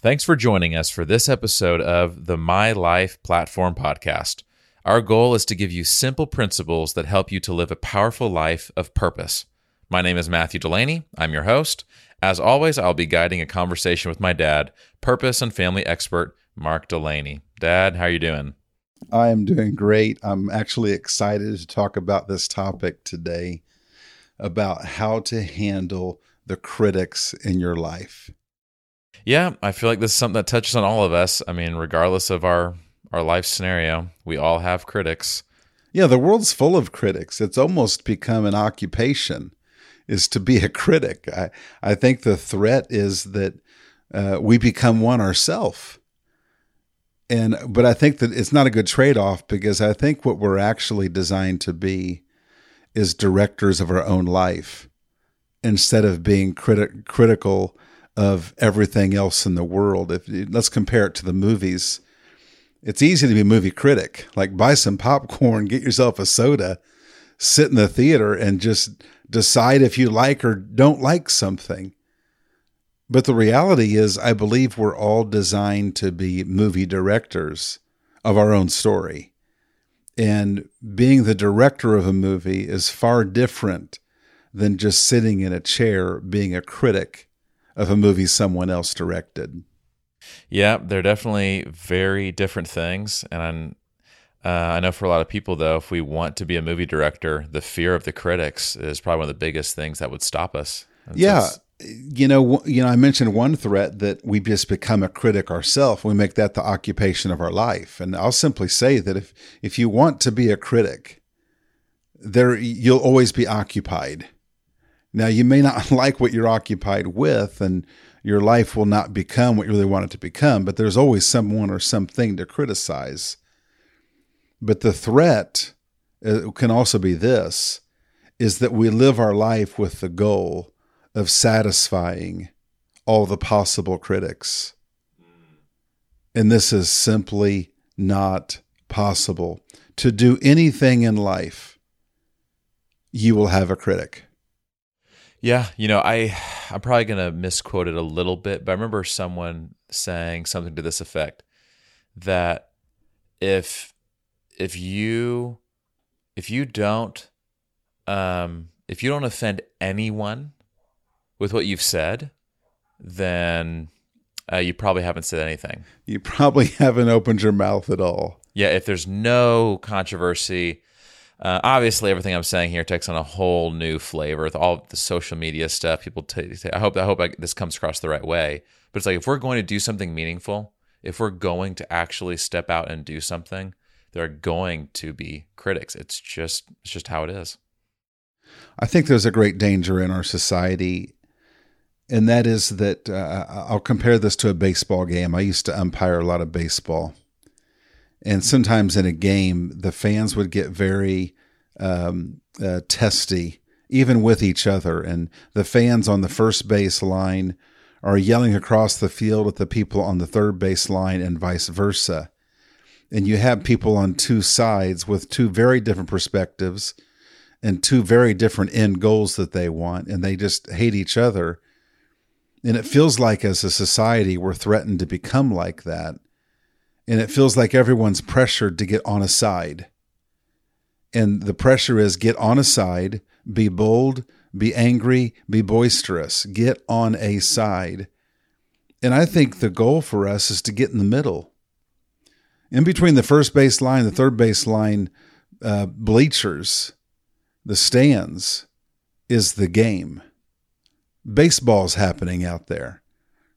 Thanks for joining us for this episode of the My Life Platform Podcast. Our goal is to give you simple principles that help you to live a powerful life of purpose. My name is Matthew Delaney. I'm your host. As always, I'll be guiding a conversation with my dad, purpose and family expert, Mark Delaney. Dad, how are you doing? I am doing great. I'm actually excited to talk about this topic today about how to handle the critics in your life. Yeah, I feel like this is something that touches on all of us. I mean, regardless of our life scenario, we all have critics. Yeah, the world's full of critics. It's almost become an occupation is to be a critic. I think the threat is that we become one ourselves. But I think that it's not a good trade-off, because I think what we're actually designed to be is directors of our own life instead of being critical of everything else in the world. Let's compare it to the movies. It's easy to be a movie critic. Like, buy some popcorn, get yourself a soda, sit in the theater and just decide if you like or don't like something. But the reality is, I believe we're all designed to be movie directors of our own story. And being the director of a movie is far different than just sitting in a chair being a critic of a movie someone else directed. Yeah, they're definitely very different things. And I know for a lot of people, though, if we want to be a movie director, the fear of the critics is probably one of the biggest things that would stop us. Yeah. You know, I mentioned one threat, that we just become a critic ourselves. We make that the occupation of our life. And I'll simply say that if you want to be a critic, you'll always be occupied. Now, you may not like what you're occupied with, and your life will not become what you really want it to become, but there's always someone or something to criticize. But the threat can also be this, is that we live our life with the goal of satisfying all the possible critics. And this is simply not possible. To do anything in life, you will have a critic. Yeah, you know, I'm probably going to misquote it a little bit, but I remember someone saying something to this effect, that if you don't offend anyone with what you've said, then you probably haven't said anything. You probably haven't opened your mouth at all. Yeah, if there's no controversy, obviously everything I'm saying here takes on a whole new flavor with all the social media stuff. People, I hope this comes across the right way. But it's like, if we're going to do something meaningful, if we're going to actually step out and do something, there are going to be critics. It's just how it is. I think there's a great danger in our society. And that is that I'll compare this to a baseball game. I used to umpire a lot of baseball. And sometimes in a game, the fans would get very testy, even with each other. And the fans on the first base line are yelling across the field at the people on the third base line and vice versa. And you have people on two sides with two very different perspectives and two very different end goals that they want. And they just hate each other. And it feels like, as a society, we're threatened to become like that. And it feels like everyone's pressured to get on a side. And the pressure is, get on a side, be bold, be angry, be boisterous, get on a side. And I think the goal for us is to get in the middle. In between the first baseline, the third baseline, bleachers, the stands, is the game. Baseball's happening out there.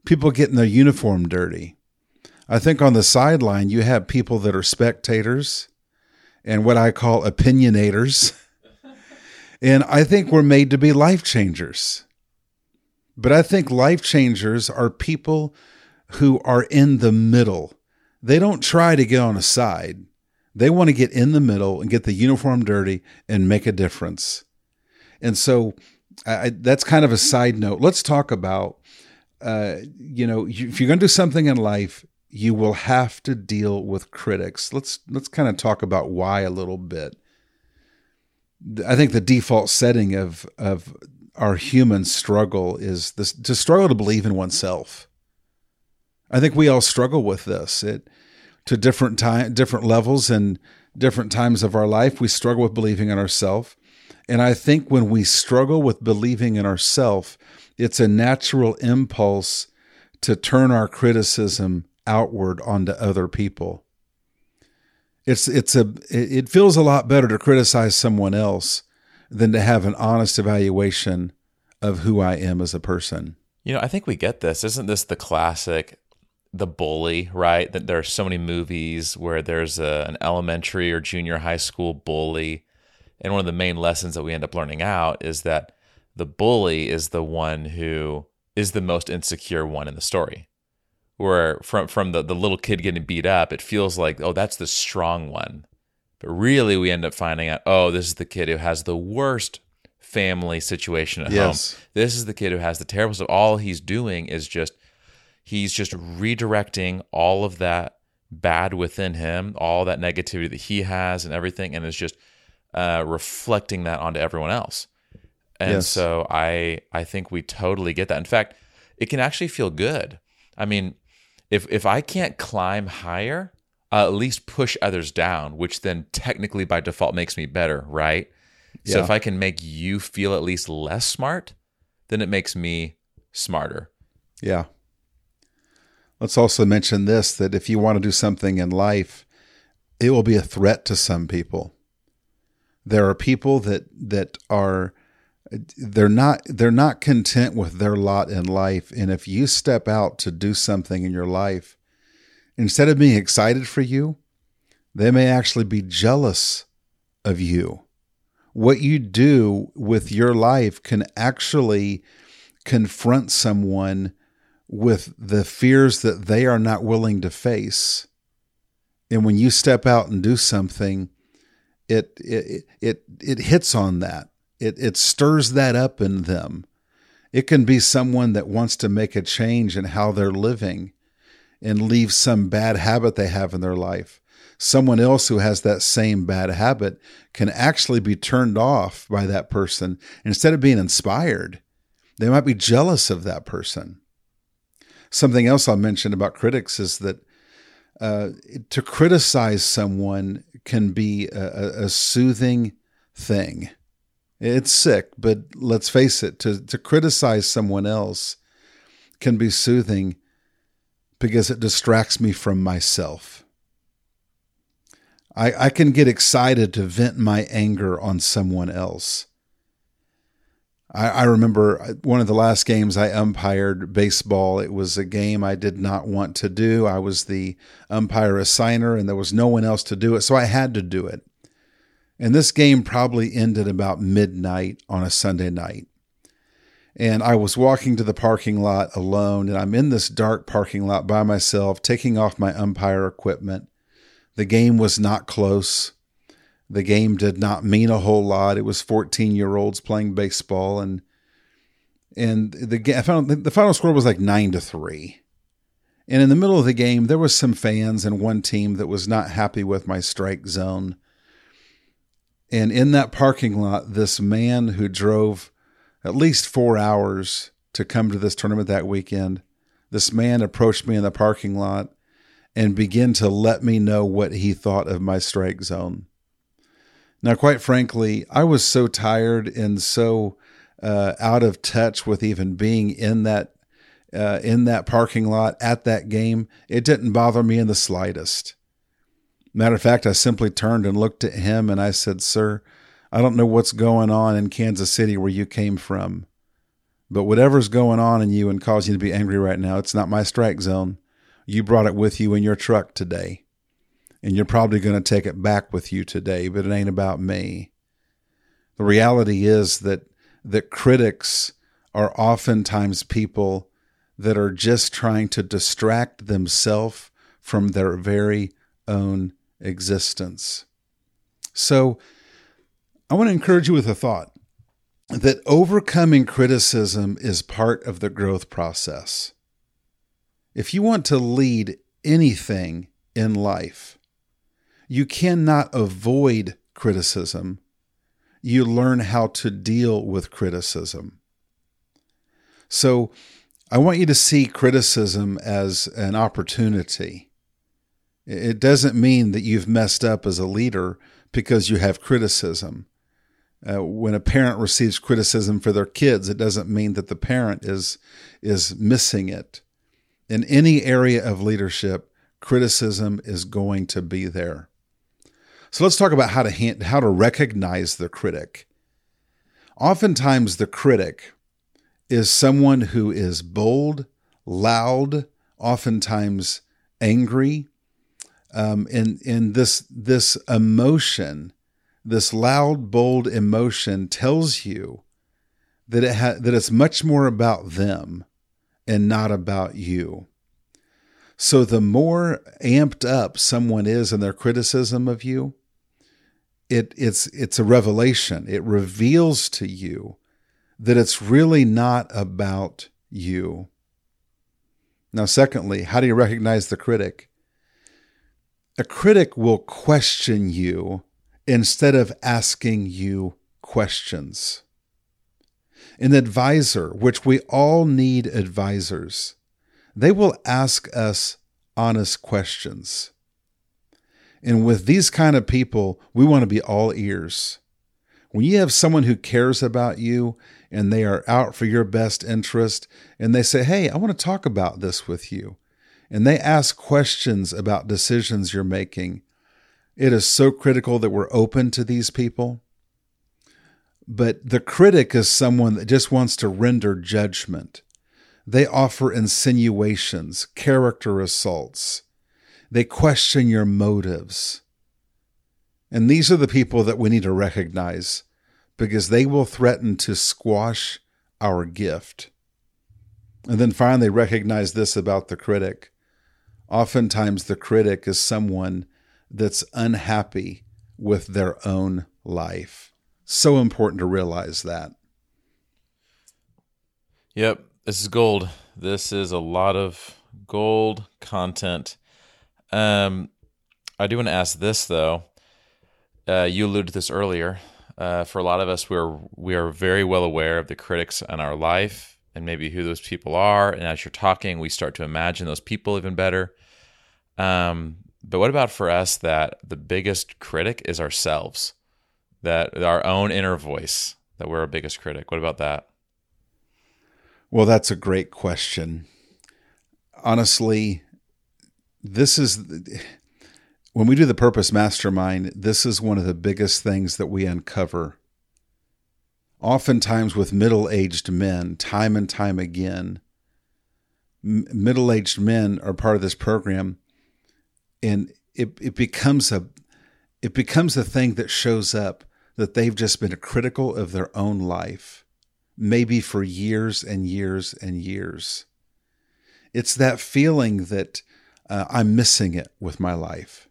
People getting their uniform dirty. I think on the sideline, you have people that are spectators and what I call opinionators. And I think we're made to be life changers. But I think life changers are people who are in the middle. They don't try to get on a side. They want to get in the middle and get the uniform dirty and make a difference. And so that's kind of a side note. Let's talk about, if you're going to do something in life, you will have to deal with critics. Let's kind of talk about why a little bit. I think the default setting of our human struggle is this: to struggle to believe in oneself. I think we all struggle with this. To different levels and different times of our life, we struggle with believing in ourselves. And I think when we struggle with believing in ourselves, it's a natural impulse to turn our criticism outward onto other people. It feels a lot better to criticize someone else than to have an honest evaluation of who I am as a person. You know, I think we get this. Isn't this the classic, the bully, right? That there are so many movies where there's an elementary or junior high school bully. And one of the main lessons that we end up learning out is that the bully is the one who is the most insecure one in the story. Where from the little kid getting beat up, it feels like, oh, that's the strong one. But really we end up finding out, oh, this is the kid who has the worst family situation at home. This is the kid who has the terrible stuff. All he's doing is he's just redirecting all of that bad within him, all that negativity that he has and everything, and is just reflecting that onto everyone else. And so I think we totally get that. In fact, it can actually feel good. I mean, if I can't climb higher, I'll at least push others down, which then technically by default makes me better, right? Yeah. So if I can make you feel at least less smart, then it makes me smarter. Yeah. Let's also mention this, that if you want to do something in life, it will be a threat to some people. There are people that are not content with their lot in life. And if you step out to do something in your life, instead of being excited for you, they may actually be jealous of you. What you do with your life can actually confront someone with the fears that they are not willing to face. And when you step out and do something, it hits on that. It stirs that up in them. It can be someone that wants to make a change in how they're living and leave some bad habit they have in their life. Someone else who has that same bad habit can actually be turned off by that person. Instead of being inspired, they might be jealous of that person. Something else I'll mention about critics is that to criticize someone can be a soothing thing. It's sick, but let's face it, to criticize someone else can be soothing because it distracts me from myself. I can get excited to vent my anger on someone else. I remember one of the last games I umpired, baseball. It was a game I did not want to do. I was the umpire assigner, and there was no one else to do it, so I had to do it. And this game probably ended about midnight on a Sunday night. And I was walking to the parking lot alone, and I'm in this dark parking lot by myself, taking off my umpire equipment. The game was not close. The game did not mean a whole lot. It was 14-year-olds playing baseball, and the final score was like 9-3. And in the middle of the game, there was some fans and one team that was not happy with my strike zone. And in that parking lot, this man who drove at least 4 hours to come to this tournament that weekend, this man approached me in the parking lot and began to let me know what he thought of my strike zone. Now, quite frankly, I was so tired and so out of touch with even being in that parking lot at that game. It didn't bother me in the slightest. Matter of fact, I simply turned and looked at him and I said, "Sir, I don't know what's going on in Kansas City where you came from, but whatever's going on in you and causing you to be angry right now, it's not my strike zone. You brought it with you in your truck today. And you're probably going to take it back with you today, but it ain't about me." The reality is that critics are oftentimes people that are just trying to distract themselves from their very own existence. So I want to encourage you with a thought that overcoming criticism is part of the growth process. If you want to lead anything in life, you cannot avoid criticism. You learn how to deal with criticism. So I want you to see criticism as an opportunity. It doesn't mean that you've messed up as a leader because you have criticism. When a parent receives criticism for their kids, it doesn't mean that the parent is missing it. In any area of leadership, criticism is going to be there. So let's talk about how to recognize the critic. Oftentimes, the critic is someone who is bold, loud, oftentimes angry, and this emotion. This loud, bold emotion tells you that that it's much more about them and not about you. So the more amped up someone is in their criticism of you, it's a revelation. It reveals to you that it's really not about you. Now, secondly, how do you recognize the critic? A critic will question you instead of asking you questions. An advisor, which we all need advisors, they will ask us honest questions. And with these kind of people, we want to be all ears. When you have someone who cares about you and they are out for your best interest, and they say, hey, I want to talk about this with you, and they ask questions about decisions you're making, it is so critical that we're open to these people. But the critic is someone that just wants to render judgment. They offer insinuations, character assaults. They question your motives. And these are the people that we need to recognize because they will threaten to squash our gift. And then finally, recognize this about the critic. Oftentimes, the critic is someone that's unhappy with their own life. So important to realize that. Yep, this is gold. This is a lot of gold content. I do want to ask this though. You alluded to this earlier. For a lot of us, we are very well aware of the critics in our life and maybe who those people are. And as you're talking, we start to imagine those people even better. But what about for us that the biggest critic is ourselves, that our own inner voice, that we're our biggest critic? What about that? Well, that's a great question. Honestly, this is, when we do the Purpose Mastermind, this is one of the biggest things that we uncover. Oftentimes with middle-aged men, time and time again, middle-aged men are part of this program. And it becomes a thing that shows up that they've just been critical of their own life, maybe for years and years and years. It's that feeling that I'm missing it with my life.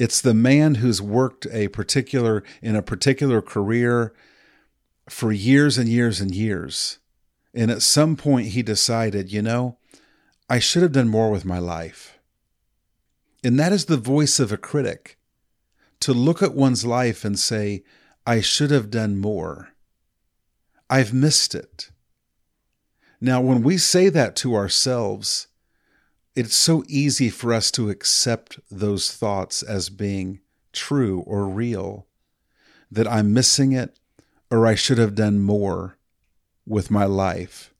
It's the man who's worked in a particular career for years and years and years. And at some point he decided, I should have done more with my life. And that is the voice of a critic, to look at one's life and say, I should have done more. I've missed it. Now, when we say that to ourselves, it's so easy for us to accept those thoughts as being true or real, that I'm missing it or I should have done more with my life.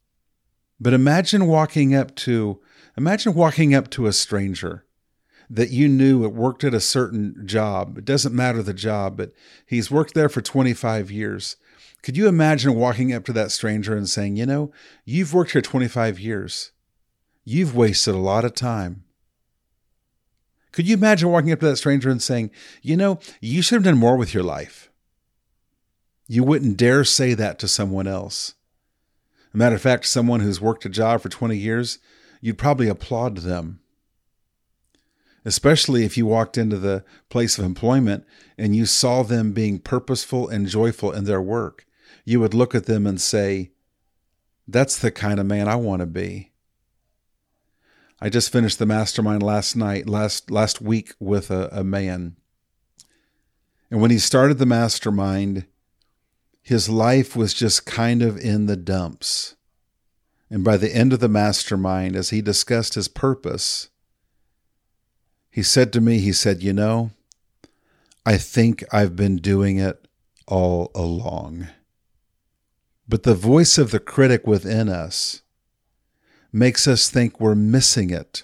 But imagine walking up to a stranger that you knew it worked at a certain job. It doesn't matter the job, but he's worked there for 25 years. Could you imagine walking up to that stranger and saying, you've worked here 25 years. You've wasted a lot of time. Could you imagine walking up to that stranger and saying, you should have done more with your life? You wouldn't dare say that to someone else. As a matter of fact, someone who's worked a job for 20 years, you'd probably applaud them. Especially if you walked into the place of employment and you saw them being purposeful and joyful in their work, you would look at them and say, that's the kind of man I want to be. I just finished the mastermind last week with a man. And when he started the mastermind, his life was just kind of in the dumps. And by the end of the mastermind, as he discussed his purpose, he said to me, you know, I think I've been doing it all along. But the voice of the critic within us makes us think we're missing it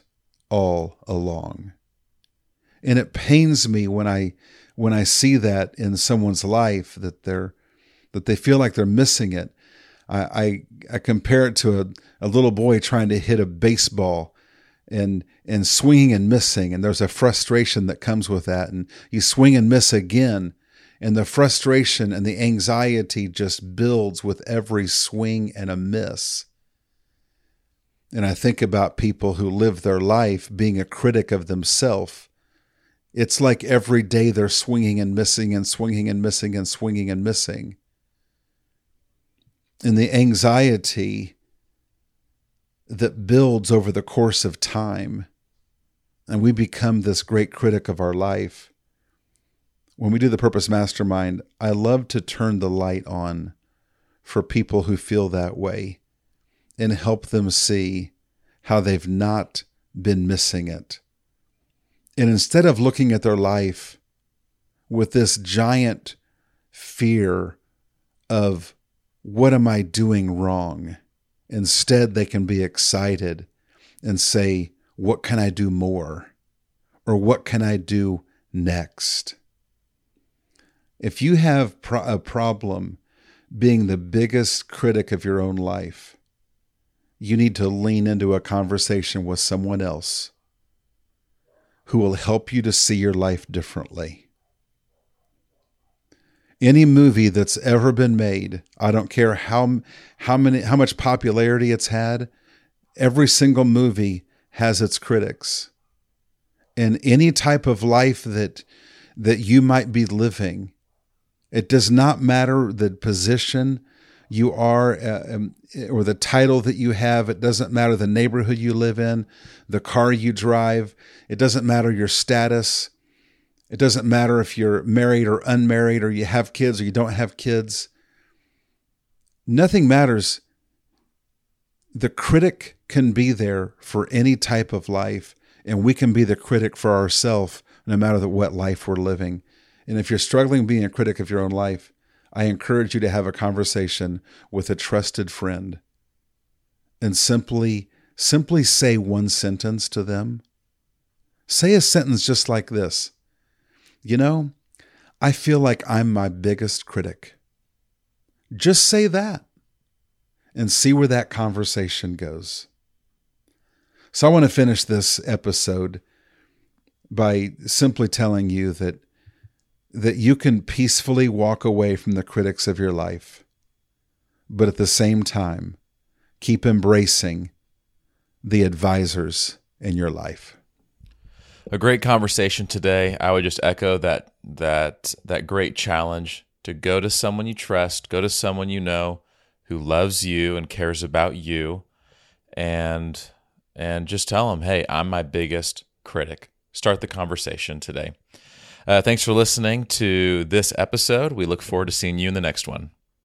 all along. And it pains me when I see that in someone's life, that they feel like they're missing it. I compare it to a little boy trying to hit a baseball and swinging and missing, and there's a frustration that comes with that, and you swing and miss again, and the frustration and the anxiety just builds with every swing and a miss. And I think about people who live their life being a critic of themselves. It's like every day they're swinging and missing and swinging and missing and swinging and missing. And the anxiety that builds over the course of time, and we become this great critic of our life. When we do the Purpose Mastermind, I love to turn the light on for people who feel that way and help them see how they've not been missing it. And instead of looking at their life with this giant fear of, what am I doing wrong? Instead, they can be excited and say, what can I do more? Or what can I do next? If you have a problem being the biggest critic of your own life, you need to lean into a conversation with someone else who will help you to see your life differently. Any movie that's ever been made, I don't care how much popularity it's had, every single movie has its critics. And any type of life that you might be living, it does not matter the position you are or the title that you have. It doesn't matter the neighborhood you live in, the car you drive. It doesn't matter your status. It doesn't matter if you're married or unmarried, or you have kids or you don't have kids. Nothing matters. The critic can be there for any type of life, and we can be the critic for ourselves no matter what life we're living. And if you're struggling being a critic of your own life, I encourage you to have a conversation with a trusted friend and simply say one sentence to them. Say a sentence just like this. You know, I feel like I'm my biggest critic. Just say that and see where that conversation goes. So I want to finish this episode by simply telling you that you can peacefully walk away from the critics of your life, but at the same time, keep embracing the advisors in your life. A great conversation today. I would just echo that great challenge to go to someone you trust, go to someone you know who loves you and cares about you, and just tell them, hey, I'm my biggest critic. Start the conversation today. Thanks for listening to this episode. We look forward to seeing you in the next one.